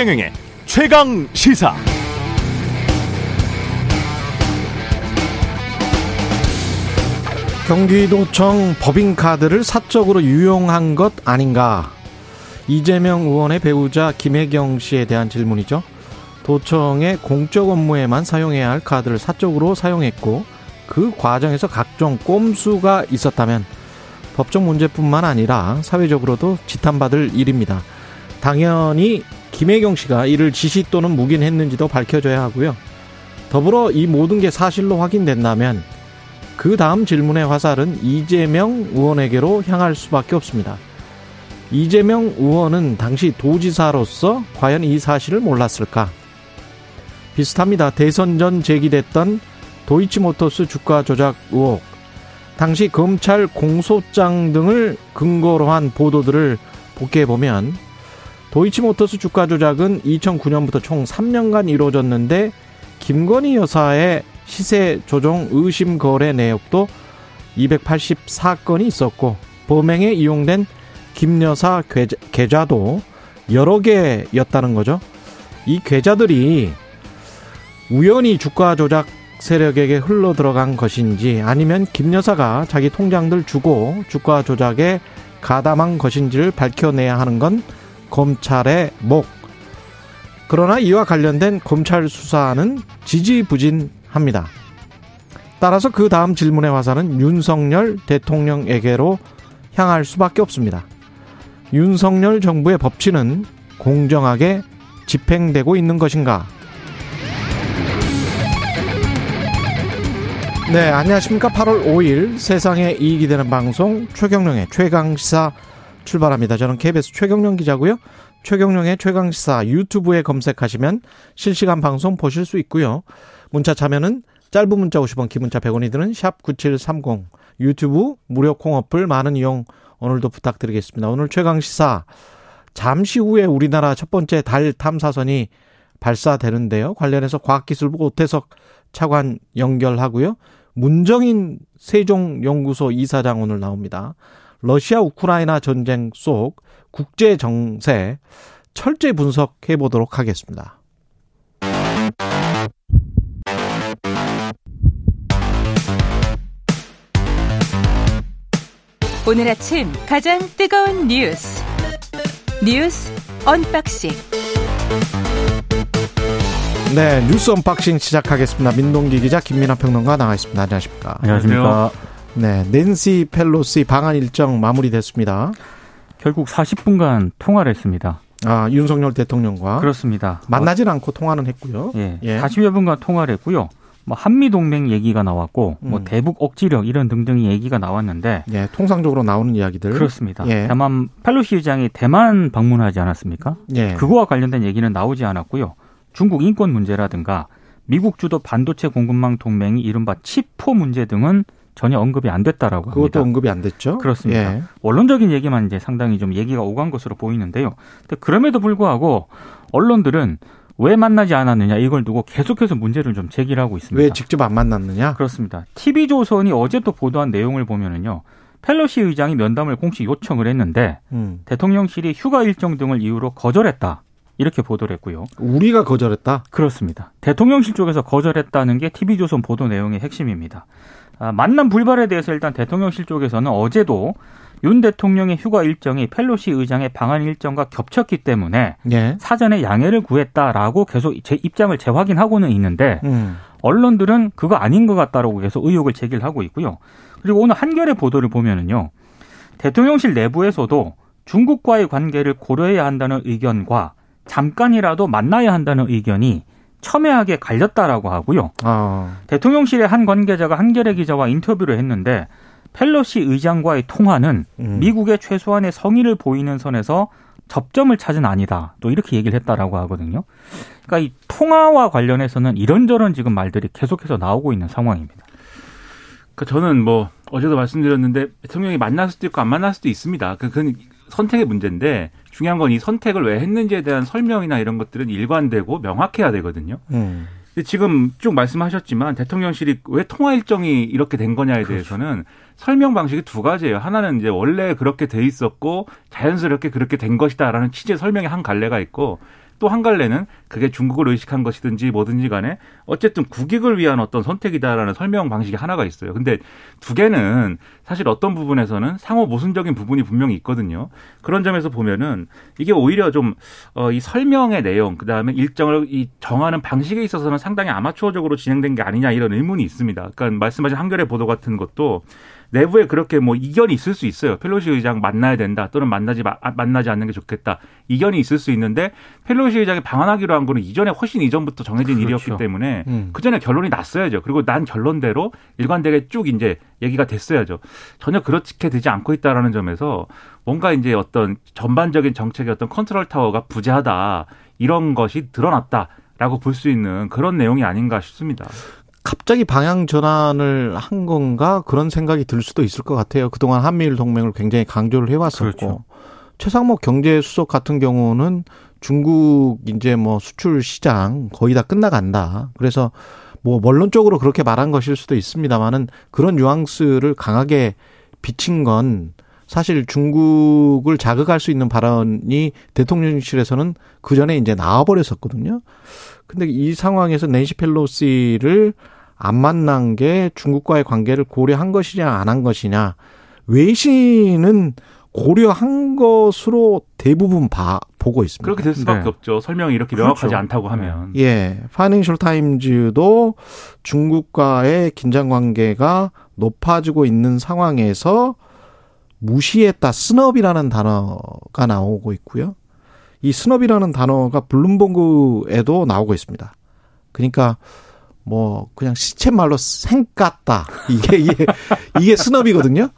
최경영의 최강시사. 경기도청 법인카드를 사적으로 유용한 것 아닌가. 이재명 의원의 배우자 김혜경 씨에 대한 질문이죠. 도청의 공적 업무에만 사용해야 할 카드를 사적으로 사용했고 그 과정에서 각종 꼼수가 있었다면 법적 문제뿐만 아니라 사회적으로도 지탄받을 일입니다. 당연히 김혜경 씨가 이를 지시 또는 묵인했는지도 밝혀져야 하고요. 더불어 이 모든 게 사실로 확인된다면 그 다음 질문의 화살은 이재명 의원에게로 향할 수밖에 없습니다. 이재명 의원은 당시 도지사로서 과연 이 사실을 몰랐을까? 비슷합니다. 대선 전 제기됐던 도이치모터스 주가 조작 의혹, 당시 검찰 공소장 등을 근거로 한 보도들을 복귀해보면 도이치모터스 주가 조작은 2009년부터 총 3년간 이루어졌는데 김건희 여사의 시세 조종 의심 거래 내역도 284건이 있었고 범행에 이용된 김 여사 계좌도 여러 개였다는 거죠. 이 계좌들이 우연히 주가 조작 세력에게 흘러들어간 것인지 아니면 김 여사가 자기 통장들 주고 주가 조작에 가담한 것인지를 밝혀내야 하는 건 검찰의 목. 그러나 이와 관련된 검찰 수사는 지지부진합니다. 따라서 그 다음 질문의 화살은 윤석열 대통령에게로 향할 수밖에 없습니다. 윤석열 정부의 법치는 공정하게 집행되고 있는 것인가? 네, 안녕하십니까. 8월 5일 세상에 이익이 되는 방송 최경령의 최강시사 출발합니다. 저는 KBS 최경령 기자고요. 최경령의 최강시사 유튜브에 검색하시면 실시간 방송 보실 수 있고요. 문자 참여는 짧은 문자 50원, 긴 문자 100원이 드는 샵 9730, 유튜브 무료 콩 어플 많은 이용 오늘도 부탁드리겠습니다. 오늘 최강시사, 잠시 후에 우리나라 첫 번째 달 탐사선이 발사되는데요. 관련해서 과학기술부 오태석 차관 연결하고요. 문정인 세종연구소 이사장 오늘 나옵니다. 러시아 우크라이나 전쟁 속 국제 정세 철저히 분석해 보도록 하겠습니다. 오늘 아침 가장 뜨거운 뉴스 언박싱. 네, 뉴스 언박싱 시작하겠습니다. 민동기 기자, 김민하 평론가 나와 있습니다. 안녕하십니까? 안녕하십니까? 네, 낸시 펠로시 방한 일정 마무리됐습니다. 결국 40분간 통화를 했습니다. 아, 윤석열 대통령과. 그렇습니다. 만나진 않고 통화는 했고요. 예. 40여 분간 통화를 했고요. 뭐 한미동맹 얘기가 나왔고 뭐 대북 억지력 이런 등등이 얘기가 나왔는데, 예, 통상적으로 나오는 이야기들. 그렇습니다. 예. 다만 펠로시 의장이 대만 방문하지 않았습니까? 예. 그거와 관련된 얘기는 나오지 않았고요. 중국 인권 문제라든가 미국 주도 반도체 공급망 동맹이 이른바 치포 문제 등은 전혀 언급이 안 됐다라고 합니다. 그것도 언급이 안 됐죠. 그렇습니다. 예. 원론적인 얘기만 이제 상당히 좀 얘기가 오간 것으로 보이는데요. 근데 그럼에도 불구하고 언론들은 왜 만나지 않았느냐 이걸 두고 계속해서 문제를 좀 제기를 하고 있습니다. 왜 직접 안 만났느냐? 그렇습니다. TV조선이 어제 또 보도한 내용을 보면은요. 펠로시 의장이 면담을 공식 요청을 했는데 대통령실이 휴가 일정 등을 이유로 거절했다. 이렇게 보도를 했고요. 우리가 거절했다? 그렇습니다. 대통령실 쪽에서 거절했다는 게 TV조선 보도 내용의 핵심입니다. 만남 불발에 대해서 일단 대통령실 쪽에서는 어제도 윤 대통령의 휴가 일정이 펠로시 의장의 방한 일정과 겹쳤기 때문에, 예, 사전에 양해를 구했다라고 계속 제 입장을 재확인하고는 있는데 언론들은 그거 아닌 것 같다라고 계속 의혹을 제기를 하고 있고요. 그리고 오늘 한겨레 보도를 보면은요, 대통령실 내부에서도 중국과의 관계를 고려해야 한다는 의견과 잠깐이라도 만나야 한다는 의견이 첨예하게 갈렸다라고 하고요. 대통령실의 한 관계자가 한겨레 기자와 인터뷰를 했는데 펠로시 의장과의 통화는 미국의 최소한의 성의를 보이는 선에서 접점을 찾은 아니다. 또 이렇게 얘기를 했다라고 하거든요. 그러니까 이 통화와 관련해서는 이런저런 지금 말들이 계속해서 나오고 있는 상황입니다. 그러니까 저는 뭐 어제도 말씀드렸는데 대통령이 만날 수도 있고 안 만날 수도 있습니다. 그건 선택의 문제인데 중요한 건 이 선택을 왜 했는지에 대한 설명이나 이런 것들은 일관되고 명확해야 되거든요. 근데 지금 쭉 말씀하셨지만 대통령실이 왜 통화 일정이 이렇게 된 거냐에 대해서는, 그렇죠, 설명 방식이 두 가지예요. 하나는 이제 원래 그렇게 돼 있었고 자연스럽게 그렇게 된 것이다라는 취지의 설명이 한 갈래가 있고, 또 한 갈래는 그게 중국을 의식한 것이든지 뭐든지 간에 어쨌든 국익을 위한 어떤 선택이다라는 설명 방식이 하나가 있어요. 근데 두 개는 사실 어떤 부분에서는 상호 모순적인 부분이 분명히 있거든요. 그런 점에서 보면은 이게 오히려 좀 이 설명의 내용, 그다음에 일정을 이 정하는 방식에 있어서는 상당히 아마추어적으로 진행된 게 아니냐 이런 의문이 있습니다. 그러니까 말씀하신 한겨레 보도 같은 것도 내부에 그렇게 뭐 이견이 있을 수 있어요. 펠로시 의장 만나야 된다 또는 만나지 않는 게 좋겠다. 이견이 있을 수 있는데 펠로시 의장이 방한하기로 한 거는 이전에 훨씬 이전부터 정해진 그렇죠. 일이었기 때문에 그 전에 결론이 났어야죠. 그리고 난 결론대로 일관되게 쭉 이제 얘기가 됐어야죠. 전혀 그렇게 되지 않고 있다라는 점에서 뭔가 이제 어떤 전반적인 정책의 어떤 컨트롤 타워가 부재하다 이런 것이 드러났다라고 볼 수 있는 그런 내용이 아닌가 싶습니다. 갑자기 방향 전환을 한 건가 그런 생각이 들 수도 있을 것 같아요. 그동안 한미일 동맹을 굉장히 강조를 해왔었고 그렇죠. 최상목 경제수석 같은 경우는 중국 이제 뭐 수출 시장 거의 다 끝나간다. 그래서 뭐 원론적으로 그렇게 말한 것일 수도 있습니다만은 그런 뉘앙스를 강하게 비친 건 사실 중국을 자극할 수 있는 발언이 대통령실에서는 그 전에 이제 나와버렸었거든요. 근데 이 상황에서 낸시 펠로시를 안 만난 게 중국과의 관계를 고려한 것이냐 안 한 것이냐. 외신은 고려한 것으로 대부분 보고 있습니다. 그렇게 될 수밖에 없죠. 설명이 이렇게 명확하지 그렇죠. 않다고 하면. 예, 파이낸셜 타임즈도 중국과의 긴장관계가 높아지고 있는 상황에서 무시했다. 스너비라는 단어가 나오고 있고요. 이 스너비라는 단어가 블룸버그에도 나오고 있습니다. 그러니까 뭐 그냥 시쳇말로 생깠다. 이게 스너비거든요.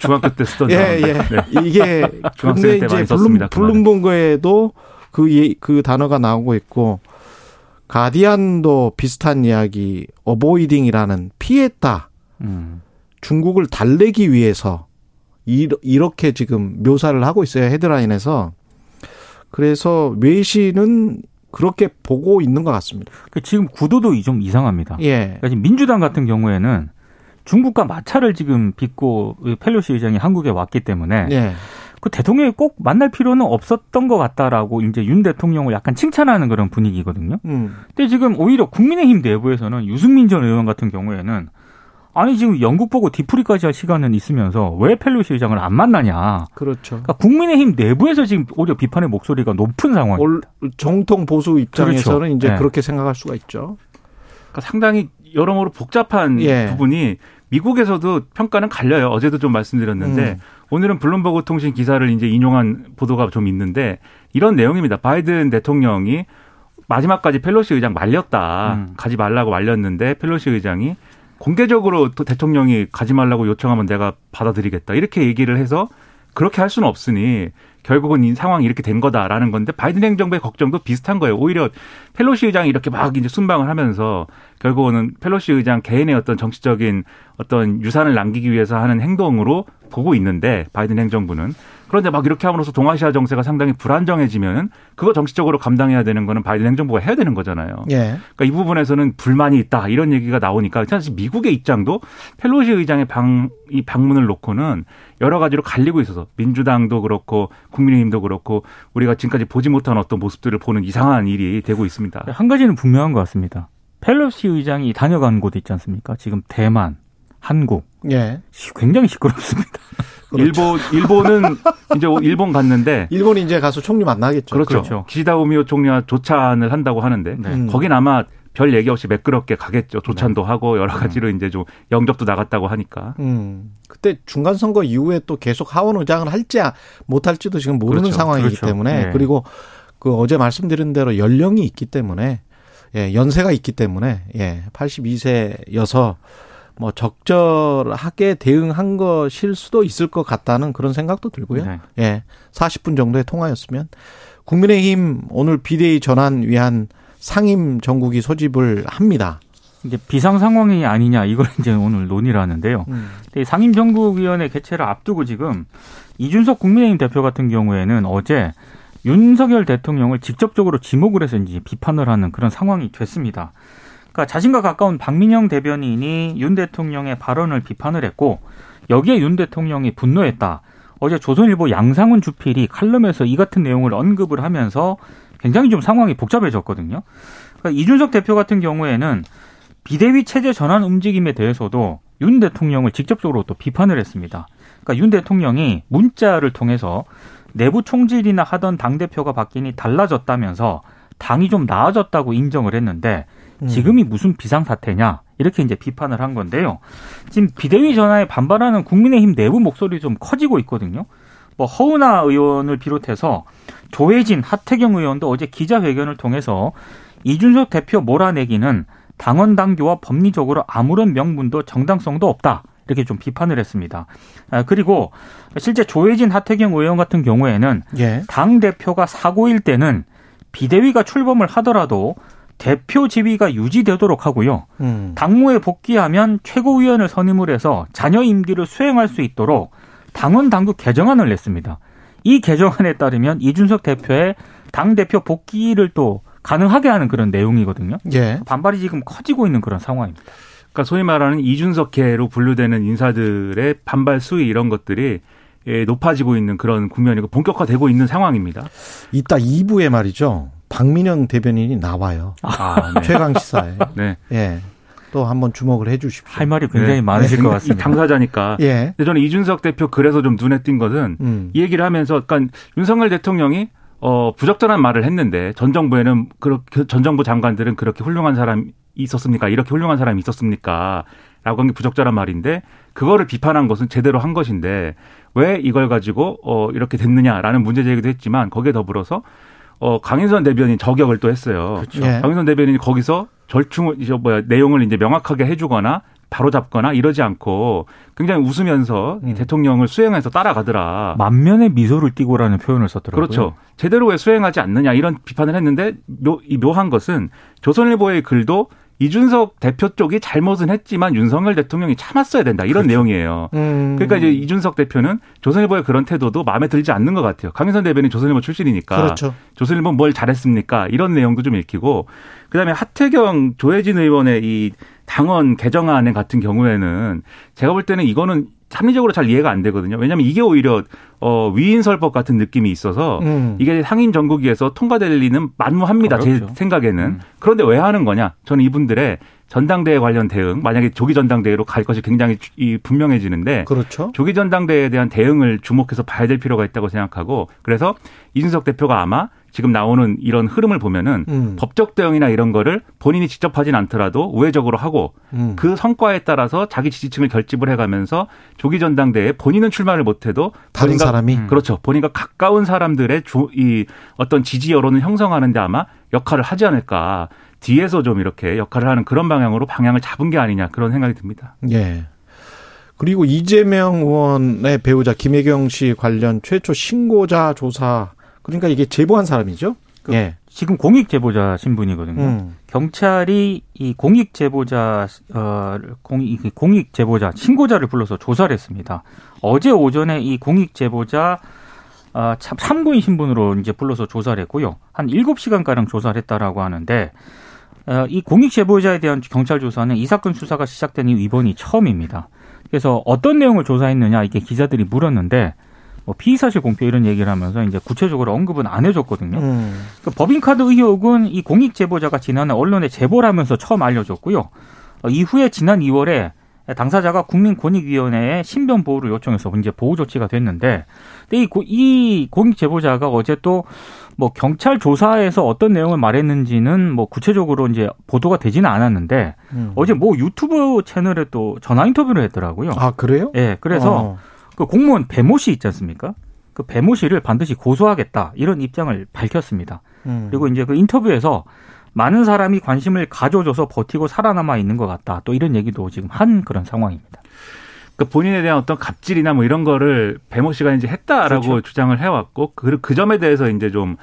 중학교 때 쓰던 예. 네. 이게 근데 이제 블룸버그에도 그 단어가 나오고 있고 가디안도 비슷한 이야기 어보이딩이라는 피했다. 중국을 달래기 위해서 이렇게 지금 묘사를 하고 있어요. 헤드라인에서. 그래서 외신은 그렇게 보고 있는 것 같습니다. 지금 구도도 좀 이상합니다. 예. 그러니까 지금 민주당 같은 경우에는 중국과 마찰을 지금 빚고 펠로시 의장이 한국에 왔기 때문에 예. 그 대통령이 꼭 만날 필요는 없었던 것 같다라고 이제 윤 대통령을 약간 칭찬하는 그런 분위기거든요. 근데 지금 오히려 국민의힘 내부에서는 유승민 전 의원 같은 경우에는 아니 지금 영국 보고 디프리까지 할 시간은 있으면서 왜 펠로시 의장을 안 만나냐. 그렇죠. 그러니까 국민의힘 내부에서 지금 오히려 비판의 목소리가 높은 상황입니다. 정통 보수 입장에서는 그렇죠. 이제 네. 그렇게 생각할 수가 있죠. 그러니까 상당히 여러모로 복잡한 예. 부분이 미국에서도 평가는 갈려요. 어제도 좀 말씀드렸는데 오늘은 블룸버그 통신 기사를 이제 인용한 보도가 좀 있는데 이런 내용입니다. 바이든 대통령이 마지막까지 펠로시 의장 말렸다. 가지 말라고 말렸는데 펠로시 의장이 공개적으로 또 대통령이 가지 말라고 요청하면 내가 받아들이겠다. 이렇게 얘기를 해서 그렇게 할 수는 없으니 결국은 이 상황이 이렇게 된 거다라는 건데 바이든 행정부의 걱정도 비슷한 거예요. 오히려 펠로시 의장이 이렇게 막 이제 순방을 하면서 결국은 펠로시 의장 개인의 어떤 정치적인 어떤 유산을 남기기 위해서 하는 행동으로 보고 있는데 바이든 행정부는. 그런데 막 이렇게 함으로써 동아시아 정세가 상당히 불안정해지면은 그거 정치적으로 감당해야 되는 거는 바이든 행정부가 해야 되는 거잖아요. 예. 그러니까 이 부분에서는 불만이 있다 이런 얘기가 나오니까 사실 미국의 입장도 펠로시 의장의 이 방문을 놓고는 여러 가지로 갈리고 있어서 민주당도 그렇고 국민의힘도 그렇고 우리가 지금까지 보지 못한 어떤 모습들을 보는 이상한 일이 되고 있습니다. 한 가지는 분명한 것 같습니다. 펠로시 의장이 다녀간 곳 있지 않습니까? 지금 대만, 한국. 예. 굉장히 시끄럽습니다. 그렇죠. 일본은 이제 일본 갔는데 일본이 이제 가서 총리 만나겠죠. 그렇죠. 기시다 우미오 총리와 조찬을 한다고 하는데 거긴 아마 별 얘기 없이 매끄럽게 가겠죠. 조찬도 네. 하고 여러 가지로 이제 좀 영접도 나갔다고 하니까. 그때 중간 선거 이후에 또 계속 하원 의장을 할지 못할지도 지금 모르는 그렇죠. 상황이기 그렇죠. 때문에 네. 그리고 그 어제 말씀드린 대로 연령이 있기 때문에 예, 연세가 있기 때문에 예, 82세여서 뭐 적절하게 대응한 것일 수도 있을 것 같다는 그런 생각도 들고요. 네. 예, 40분 정도의 통화였으면 국민의힘 오늘 비대위 전환 위한 상임 정국이 소집을 합니다. 이제 비상 상황이 아니냐 이걸 이제 오늘 논의를 하는데요. 상임 정국위원회 개최를 앞두고 지금 이준석 국민의힘 대표 같은 경우에는 어제 윤석열 대통령을 직접적으로 지목을 해서 이제 비판을 하는 그런 상황이 됐습니다. 그러니까 자신과 가까운 박민영 대변인이 윤 대통령의 발언을 비판을 했고 여기에 윤 대통령이 분노했다. 어제 조선일보 양상훈 주필이 칼럼에서 이 같은 내용을 언급을 하면서 굉장히 좀 상황이 복잡해졌거든요. 그러니까 이준석 대표 같은 경우에는 비대위 체제 전환 움직임에 대해서도 윤 대통령을 직접적으로 또 비판을 했습니다. 그러니까 윤 대통령이 문자를 통해서 내부 총질이나 하던 당대표가 바뀌니 달라졌다면서 당이 좀 나아졌다고 인정을 했는데 지금이 무슨 비상사태냐 이렇게 이제 비판을 한 건데요. 지금 비대위 전환에 반발하는 국민의힘 내부 목소리 좀 커지고 있거든요. 뭐 허은하 의원을 비롯해서 조혜진, 하태경 의원도 어제 기자회견을 통해서 이준석 대표 몰아내기는 당원 당규와 법리적으로 아무런 명분도 정당성도 없다. 이렇게 좀 비판을 했습니다. 그리고 실제 조혜진, 하태경 의원 같은 경우에는 예. 당대표가 사고일 때는 비대위가 출범을 하더라도 대표 지위가 유지되도록 하고요. 당무에 복귀하면 최고위원을 선임을 해서 잔여 임기를 수행할 수 있도록 당원 당규 개정안을 냈습니다. 이 개정안에 따르면 이준석 대표의 당대표 복귀를 또 가능하게 하는 그런 내용이거든요. 예. 반발이 지금 커지고 있는 그런 상황입니다. 그러니까 소위 말하는 이준석계로 분류되는 인사들의 반발 수위 이런 것들이 높아지고 있는 그런 국면이고 본격화되고 있는 상황입니다. 이따 2부에 말이죠. 박민영 대변인이 나와요. 네. 최강시사에. 네. 예. 또 한번 주목을 해 주십시오. 할 말이 굉장히 많으실 것 같습니다. 당사자니까. 예. 근데 저는 이준석 대표 그래서 좀 눈에 띈 것은 이 얘기를 하면서 그러니까 윤석열 대통령이 부적절한 말을 했는데 전 정부에는 그렇게 전 정부 장관들은 그렇게 훌륭한 사람이 있었습니까? 이렇게 훌륭한 사람이 있었습니까? 라고 한 게 부적절한 말인데 그거를 비판한 것은 제대로 한 것인데 왜 이걸 가지고 이렇게 됐느냐라는 문제 제기도 했지만 거기에 더불어서 강인선 대변인 저격을 또 했어요. 그렇죠. 예. 강인선 대변인이 거기서 내용을 이제 명확하게 해주거나 바로 잡거나 이러지 않고 굉장히 웃으면서 이 대통령을 수행해서 따라가더라. 만면의 미소를 띠고라는 표현을 썼더라고요. 그렇죠. 제대로 왜 수행하지 않느냐 이런 비판을 했는데 묘한 것은 조선일보의 글도 이준석 대표 쪽이 잘못은 했지만 윤석열 대통령이 참았어야 된다. 이런 그렇죠. 내용이에요. 그러니까 이제 이준석 대표는 조선일보의 그런 태도도 마음에 들지 않는 것 같아요. 강인선 대변인 조선일보 출신이니까. 그렇죠. 조선일보는 뭘 잘했습니까? 이런 내용도 좀 읽히고. 그다음에 하태경 조혜진 의원의 이 당원 개정안 같은 경우에는 제가 볼 때는 이거는 합리적으로 잘 이해가 안 되거든요. 왜냐하면 이게 오히려 위인설법 같은 느낌이 있어서 이게 상임 전국위에서 통과될 리는 만무합니다. 어렵죠. 제 생각에는. 그런데 왜 하는 거냐. 저는 이분들의 전당대회 관련 대응. 만약에 조기 전당대회로 갈 것이 굉장히 분명해지는데 그렇죠. 조기 전당대회에 대한 대응을 주목해서 봐야 될 필요가 있다고 생각하고 그래서 이준석 대표가 아마 지금 나오는 이런 흐름을 보면은 법적 대응이나 이런 거를 본인이 직접 하진 않더라도 우회적으로 하고 그 성과에 따라서 자기 지지층을 결집을 해가면서 조기 전당대회에 본인은 출마를 못해도 다른 사람이 그렇죠 본인과 가까운 사람들의 이 어떤 지지 여론을 형성하는데 아마 역할을 하지 않을까 뒤에서 좀 이렇게 역할을 하는 그런 방향으로 방향을 잡은 게 아니냐 그런 생각이 듭니다. 예. 그리고 이재명 의원의 배우자 김혜경 씨 관련 최초 신고자 조사. 그러니까 이게 제보한 사람이죠. 예. 지금 공익 제보자 신분이거든요. 경찰이 이 공익 제보자 신고자를 불러서 조사를 했습니다. 어제 오전에 이 공익 제보자 참고인 신분으로 이제 불러서 조사를 했고요. 한 7시간 가량 조사를 했다라고 하는데 이 공익 제보자에 대한 경찰 조사는 이 사건 수사가 시작된 이번이 처음입니다. 그래서 어떤 내용을 조사했느냐 이게 기자들이 물었는데. 피의사실 공표 이런 얘기를 하면서 이제 구체적으로 언급은 안 해줬거든요. 그 법인카드 의혹은 이 공익제보자가 지난해 언론에 제보를 하면서 처음 알려줬고요. 이후에 지난 2월에 당사자가 국민권익위원회에 신변 보호를 요청해서 이제 보호 조치가 됐는데, 근데 이 공익제보자가 어제 또 뭐 경찰 조사에서 어떤 내용을 말했는지는 뭐 구체적으로 이제 보도가 되지는 않았는데 어제 뭐 유튜브 채널에 또 전화 인터뷰를 했더라고요. 아 그래요? 예, 그래서. 그 공무원 배모 씨 있지 않습니까? 그 배모 씨를 반드시 고소하겠다 이런 입장을 밝혔습니다. 그리고 이제 그 인터뷰에서 많은 사람이 관심을 가져줘서 버티고 살아남아 있는 것 같다. 또 이런 얘기도 지금 한 그런 상황입니다. 그러니까 본인에 대한 어떤 갑질이나 뭐 이런 거를 배모 씨가 이제 했다라고 그렇죠. 주장을 해왔고 그 점에 대해서 이제 좀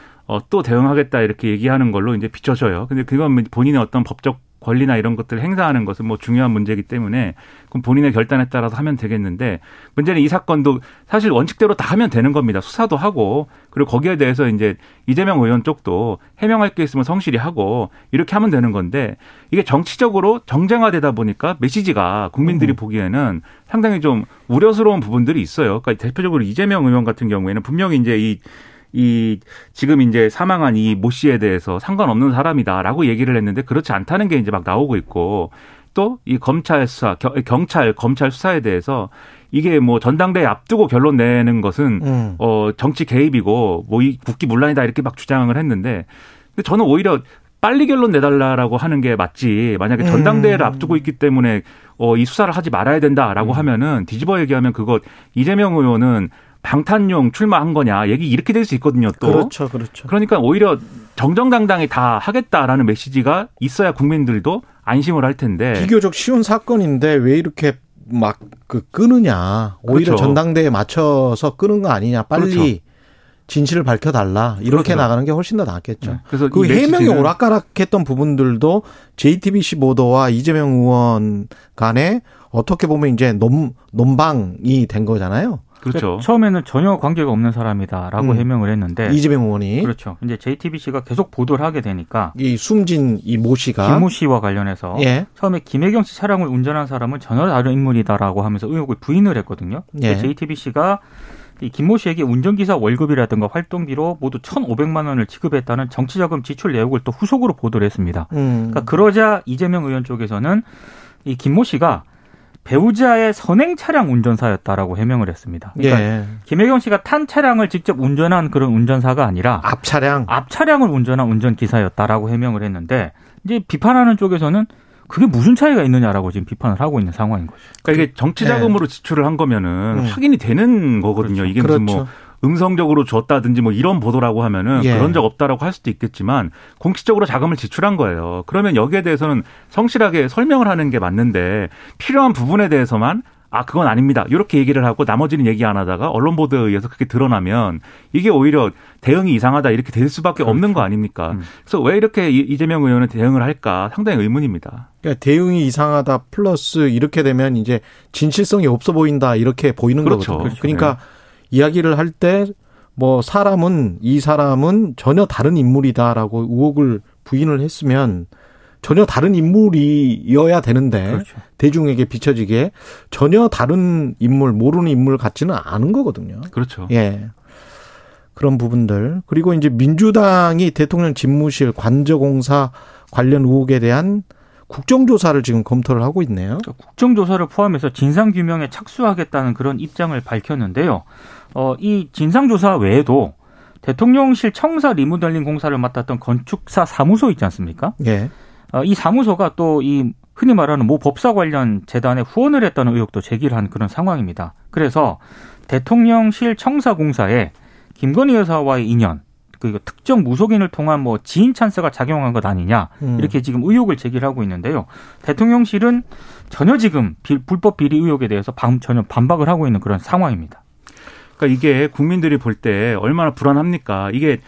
또 대응하겠다 이렇게 얘기하는 걸로 이제 비춰져요. 근데 그건 본인의 어떤 법적 권리나 이런 것들을 행사하는 것은 뭐 중요한 문제이기 때문에 그럼 본인의 결단에 따라서 하면 되겠는데 문제는 이 사건도 사실 원칙대로 다 하면 되는 겁니다. 수사도 하고 그리고 거기에 대해서 이제 이재명 의원 쪽도 해명할 게 있으면 성실히 하고 이렇게 하면 되는 건데 이게 정치적으로 정쟁화되다 보니까 메시지가 국민들이 보기에는 상당히 좀 우려스러운 부분들이 있어요. 그러니까 대표적으로 이재명 의원 같은 경우에는 분명히 이제 이 이 지금 이제 사망한 이 모 씨에 대해서 상관없는 사람이다라고 얘기를 했는데 그렇지 않다는 게 이제 막 나오고 있고, 또 이 검찰 수사, 검찰 수사에 대해서 이게 뭐 전당대회 앞두고 결론 내는 것은 정치 개입이고 뭐 이 국기문란이다 이렇게 막 주장을 했는데, 근데 저는 오히려 빨리 결론 내달라라고 하는 게 맞지, 만약에 전당대회를 앞두고 있기 때문에 이 수사를 하지 말아야 된다라고 하면은, 뒤집어 얘기하면 그거 이재명 의원은 방탄용 출마한 거냐 얘기 이렇게 될 수 있거든요. 또 그렇죠, 그렇죠. 그러니까 오히려 정정당당히 다 하겠다라는 메시지가 있어야 국민들도 안심을 할 텐데, 비교적 쉬운 사건인데 왜 이렇게 막 끄느냐, 오히려 그렇죠. 전당대회에 맞춰서 끄는 거 아니냐, 빨리 그렇죠. 진실을 밝혀달라 이렇게 그렇죠. 나가는 게 훨씬 더 낫겠죠. 네. 그래서 그 해명이 오락가락했던 부분들도 JTBC 보도와 이재명 의원 간에 어떻게 보면 이제 논방이 된 거잖아요. 그렇죠. 처음에는 전혀 관계가 없는 사람이다라고 해명을 했는데, 이재명 의원이 그렇죠. 이제 JTBC가 계속 보도를 하게 되니까 이 숨진 이 모 씨가, 김 모 씨와 관련해서 예. 처음에 김혜경 씨 차량을 운전한 사람은 전혀 다른 인물이다라고 하면서 의혹을 부인을 했거든요. 예. JTBC가 이 김 모 씨에게 운전기사 월급이라든가 활동비로 모두 1,500만 원을 지급했다는 정치자금 지출 내역을 또 후속으로 보도를 했습니다. 그러니까 그러자 이재명 의원 쪽에서는 이 김 모 씨가 배우자의 선행 차량 운전사였다라고 해명을 했습니다. 그러니까 예. 김혜경 씨가 탄 차량을 직접 운전한 그런 운전사가 아니라 앞 차량을 운전한 운전기사였다라고 해명을 했는데, 이제 비판하는 쪽에서는 그게 무슨 차이가 있느냐라고 지금 비판을 하고 있는 상황인 거죠. 그러니까 이게 정치자금으로 예. 지출을 한 거면은 확인이 되는 거거든요. 그렇죠. 이게 무슨 그렇죠. 뭐 음성적으로 줬다든지 뭐 이런 보도라고 하면은 예. 그런 적 없다라고 할 수도 있겠지만, 공식적으로 자금을 지출한 거예요. 그러면 여기에 대해서는 성실하게 설명을 하는 게 맞는데, 필요한 부분에 대해서만 아 그건 아닙니다 이렇게 얘기를 하고 나머지는 얘기 안 하다가 언론 보도에 의해서 그렇게 드러나면 이게 오히려 대응이 이상하다 이렇게 될 수밖에 그렇죠. 없는 거 아닙니까? 그래서 왜 이렇게 이재명 의원은 대응을 할까 상당히 의문입니다. 그러니까 대응이 이상하다 플러스 이렇게 되면 이제 진실성이 없어 보인다 이렇게 보이는 그렇죠. 거거든요. 그렇죠. 그러니까 네. 이야기를 할 때 뭐 이 사람은 전혀 다른 인물이다라고 의혹을 부인을 했으면 전혀 다른 인물이어야 되는데 그렇죠. 대중에게 비춰지게 전혀 다른 인물, 모르는 인물 같지는 않은 거거든요. 그렇죠. 예. 그런 부분들. 그리고 이제 민주당이 대통령 집무실 관저공사 관련 의혹에 대한 국정조사를 지금 검토를 하고 있네요. 그러니까 국정조사를 포함해서 진상규명에 착수하겠다는 그런 입장을 밝혔는데요. 이 진상조사 외에도 대통령실 청사 리모델링 공사를 맡았던 건축사 사무소 있지 않습니까? 예. 이 사무소가 또 이 흔히 말하는 모 법사 관련 재단에 후원을 했다는 의혹도 제기를 한 그런 상황입니다. 그래서 대통령실 청사 공사에 김건희 여사와의 인연, 그 특정 무속인을 통한 뭐 지인 찬스가 작용한 것 아니냐 이렇게 지금 의혹을 제기를 하고 있는데요. 대통령실은 전혀 지금 불법 비리 의혹에 대해서 전혀 반박을 하고 있는 그런 상황입니다. 그러니까 이게 국민들이 볼 때 얼마나 불안합니까? 이게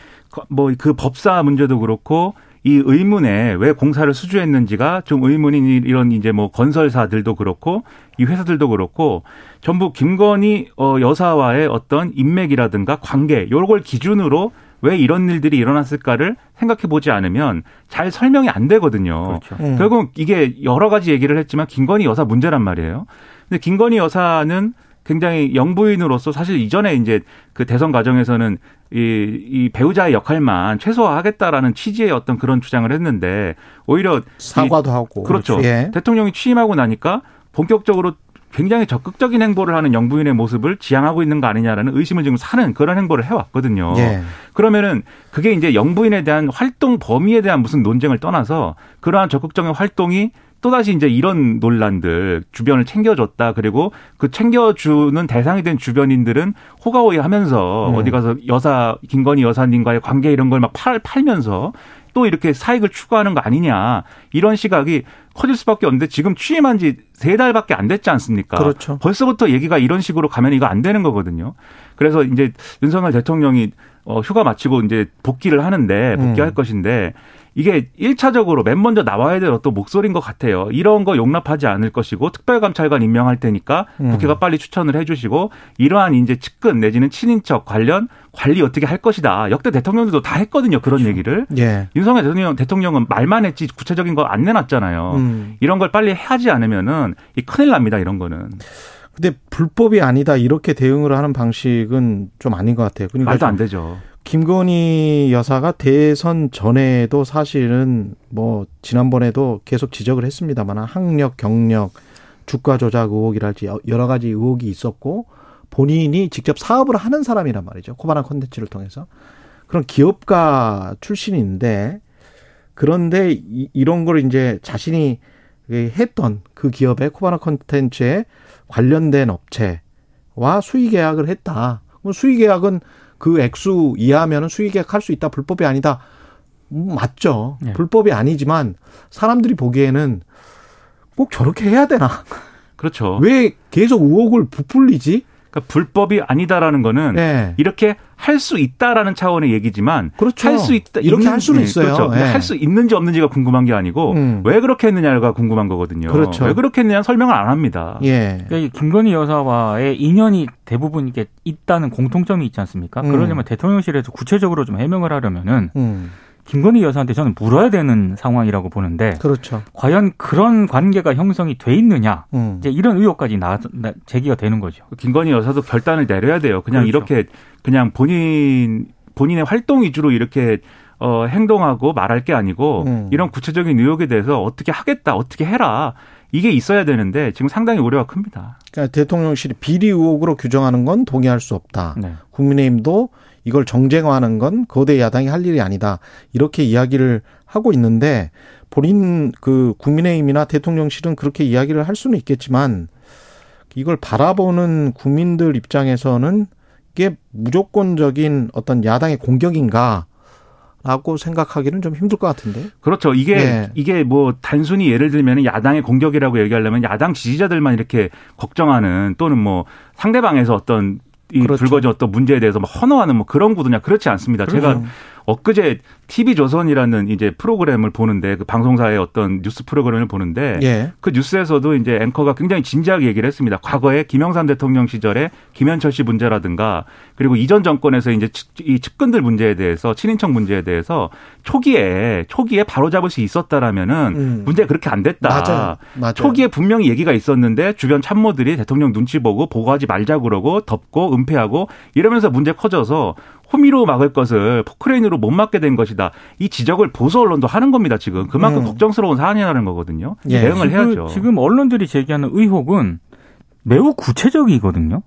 뭐 그 법사 문제도 그렇고 이 의문에 왜 공사를 수주했는지가 좀 의문인 이런 이제 뭐 건설사들도 그렇고 이 회사들도 그렇고 전부 김건희 여사와의 어떤 인맥이라든가 관계 요걸 기준으로 왜 이런 일들이 일어났을까를 생각해보지 않으면 잘 설명이 안 되거든요. 그렇죠. 결국 이게 여러 가지 얘기를 했지만 김건희 여사 문제란 말이에요. 근데 김건희 여사는 굉장히 영부인으로서 사실 이전에 이제 그 대선 과정에서는 이 배우자의 역할만 최소화하겠다라는 취지의 어떤 그런 주장을 했는데, 오히려 사과도 하고 그렇죠. 예. 대통령이 취임하고 나니까 본격적으로 굉장히 적극적인 행보를 하는 영부인의 모습을 지향하고 있는 거 아니냐라는 의심을 지금 사는 그런 행보를 해왔거든요. 예. 그러면은 그게 이제 영부인에 대한 활동 범위에 대한 무슨 논쟁을 떠나서 그러한 적극적인 활동이 또다시 이제 이런 논란들, 주변을 챙겨줬다. 그리고 그 챙겨주는 대상이 된 주변인들은 호가호위 하면서 어디 가서 김건희 여사님과의 관계 이런 걸 막 팔면서 또 이렇게 사익을 추구하는 거 아니냐. 이런 시각이 커질 수밖에 없는데, 지금 취임한 지 3달밖에 안 됐지 않습니까? 그렇죠. 벌써부터 얘기가 이런 식으로 가면 이거 안 되는 거거든요. 그래서 이제 윤석열 대통령이 휴가 마치고 이제 복귀를 하는데, 복귀할 것인데, 이게 1차적으로 맨 먼저 나와야 될 어떤 목소리인 것 같아요. 이런 거 용납하지 않을 것이고, 특별감찰관 임명할 테니까 국회가 빨리 추천을 해 주시고, 이러한 이제 측근 내지는 친인척 관련 관리 어떻게 할 것이다. 역대 대통령들도 다 했거든요. 그런 그렇죠. 얘기를. 예. 윤석열 대통령은 말만 했지 구체적인 거 안 내놨잖아요. 이런 걸 빨리 하지 않으면은 큰일 납니다. 이런 거는. 근데 불법이 아니다 이렇게 대응을 하는 방식은 좀 아닌 것 같아요. 그러니까 말도 안 되죠. 김건희 여사가 대선 전에도 사실은 뭐 지난번에도 계속 지적을 했습니다만 학력, 경력, 주가 조작 의혹이랄지 여러 가지 의혹이 있었고 본인이 직접 사업을 하는 사람이란 말이죠. 코바나 콘텐츠를 통해서. 그런 기업가 출신인데 그런데 이런 걸 이제 자신이 했던 그 기업의 코바나 콘텐츠에 관련된 업체와 수의 계약을 했다. 그럼 수의 계약은 그 액수 이하면은 수의 계약할 수 있다. 불법이 아니다. 맞죠. 네. 불법이 아니지만 사람들이 보기에는 꼭 저렇게 해야 되나? 그렇죠. 왜 계속 의혹을 부풀리지? 그러니까 불법이 아니다라는 거는 네. 이렇게 할 수 있다라는 차원의 얘기지만 그렇죠. 할 수 있다 이렇게 있는, 할 수는 네, 있어요. 그렇죠. 네. 할 수 있는지 없는지가 궁금한 게 아니고 왜 그렇게 했느냐가 궁금한 거거든요. 그렇죠. 왜 그렇게 했느냐는 설명을 안 합니다. 예. 그러니까 김건희 여사와의 인연이 대부분 이게 있다는 공통점이 있지 않습니까? 그러려면 대통령실에서 구체적으로 좀 해명을 하려면은. 김건희 여사한테 저는 물어야 되는 상황이라고 보는데 그렇죠. 과연 그런 관계가 형성이 돼 있느냐 이제 이런 의혹까지 제기가 되는 거죠. 김건희 여사도 결단을 내려야 돼요. 그냥 그렇죠. 이렇게 그냥 본인의 활동 위주로 이렇게 행동하고 말할 게 아니고 이런 구체적인 의혹에 대해서 어떻게 하겠다, 어떻게 해라 이게 있어야 되는데 지금 상당히 우려가 큽니다. 그러니까 대통령실이 비리 의혹으로 규정하는 건 동의할 수 없다. 네. 국민의힘도 이걸 정쟁화하는 건 거대 야당이 할 일이 아니다. 이렇게 이야기를 하고 있는데 본인 그 국민의힘이나 대통령실은 그렇게 이야기를 할 수는 있겠지만 이걸 바라보는 국민들 입장에서는 이게 무조건적인 어떤 야당의 공격인가? 라고 생각하기는 좀 힘들 것 같은데. 그렇죠. 이게 뭐 단순히 예를 들면 야당의 공격이라고 얘기하려면 야당 지지자들만 이렇게 걱정하는 또는 뭐 상대방에서 어떤 이 그렇죠. 불거진 어떤 문제에 대해서 막 헌어하는 뭐 그런 구도냐 그렇지 않습니다. 그렇죠. 제가 엊그제 TV조선이라는 이제 프로그램을 보는데 그 방송사의 어떤 뉴스 프로그램을 보는데 예. 그 뉴스에서도 이제 앵커가 굉장히 진지하게 얘기를 했습니다. 과거에 김영삼 대통령 시절에 김현철 씨 문제라든가 그리고 이전 정권에서 이제 이 측근들 문제에 대해서 친인척 문제에 대해서 초기에 바로잡을 수 있었다라면은 문제가 그렇게 안 됐다. 맞아요. 초기에 분명히 얘기가 있었는데 주변 참모들이 대통령 눈치 보고 보고하지 말자 그러고 덮고 은폐하고 이러면서 문제 커져서 호미로 막을 것을 포크레인으로 못 막게 된 것이다. 이 지적을 보수 언론도 하는 겁니다. 지금 그만큼 걱정스러운 사안이라는 거거든요. 예. 대응을 해야죠. 지금 언론들이 제기하는 의혹은 매우 구체적이거든요.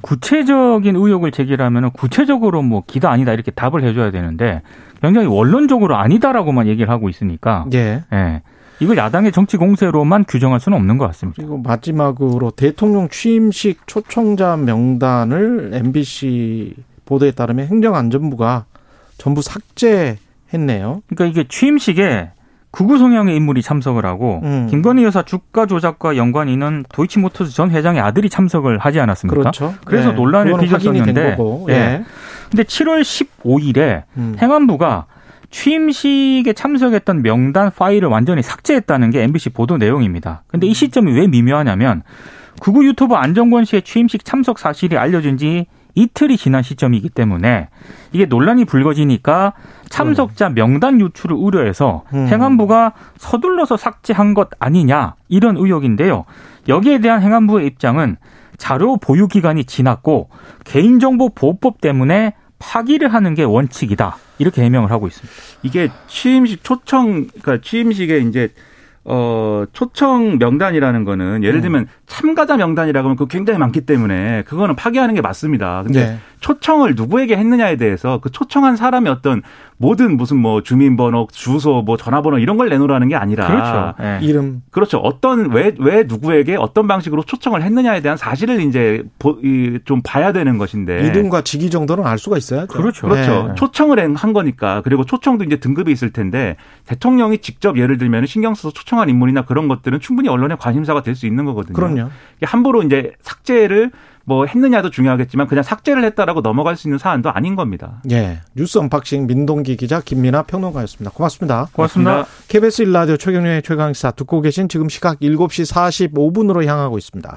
구체적인 의혹을 제기하면 구체적으로 뭐 기다 아니다 이렇게 답을 해줘야 되는데 굉장히 원론적으로 아니다라고만 얘기를 하고 있으니까 예. 예. 이걸 야당의 정치 공세로만 규정할 수는 없는 것 같습니다. 그리고 마지막으로 대통령 취임식 초청자 명단을 MBC 보도에 따르면 행정안전부가 전부 삭제했네요. 그러니까 이게 취임식에 극우 성향의 인물이 참석을 하고 김건희 여사 주가 조작과 연관이 있는 도이치모터스 전 회장의 아들이 참석을 하지 않았습니까? 그렇죠. 그래서 네. 논란을 빚었었는데 예. 네. 근데 7월 15일에 행안부가 취임식에 참석했던 명단 파일을 완전히 삭제했다는 게 MBC 보도 내용입니다. 근데 이 시점이 왜 미묘하냐면 극우 유튜버 안정권 씨의 취임식 참석 사실이 알려진 지 이틀이 지난 시점이기 때문에 이게 논란이 불거지니까 참석자 명단 유출을 우려해서 행안부가 서둘러서 삭제한 것 아니냐 이런 의혹인데요. 여기에 대한 행안부의 입장은 자료 보유 기간이 지났고 개인정보보호법 때문에 파기를 하는 게 원칙이다. 이렇게 해명을 하고 있습니다. 이게 취임식 초청, 그러니까 취임식에 이제 초청 명단이라는 거는 예를 들면 참가자 명단이라고 하면 그 굉장히 많기 때문에 그거는 파기하는 게 맞습니다. 근데 네. 초청을 누구에게 했느냐에 대해서 그 초청한 사람이 어떤 모든 무슨 뭐 주민번호, 주소, 뭐 전화번호 이런 걸 내놓으라는 게 아니라 그렇죠. 네. 이름 그렇죠. 어떤 왜 누구에게 어떤 방식으로 초청을 했느냐에 대한 사실을 이제 좀 봐야 되는 것인데 이름과 직위 정도는 알 수가 있어야죠. 그렇죠. 그렇죠. 네. 초청을 한 거니까 그리고 초청도 이제 등급이 있을 텐데 대통령이 직접 예를 들면 신경 써서 초청한 인물이나 그런 것들은 충분히 언론의 관심사가 될 수 있는 거거든요. 그럼요. 함부로 이제 삭제를 뭐 했느냐도 중요하겠지만 그냥 삭제를 했다라고 넘어갈 수 있는 사안도 아닌 겁니다. 예. 뉴스 언박싱 민동기 기자 김민하 평론가였습니다. 고맙습니다. 고맙습니다. KBS 1라디오 최경영의 최강시사 듣고 계신 지금 시각 7시 45분으로 향하고 있습니다.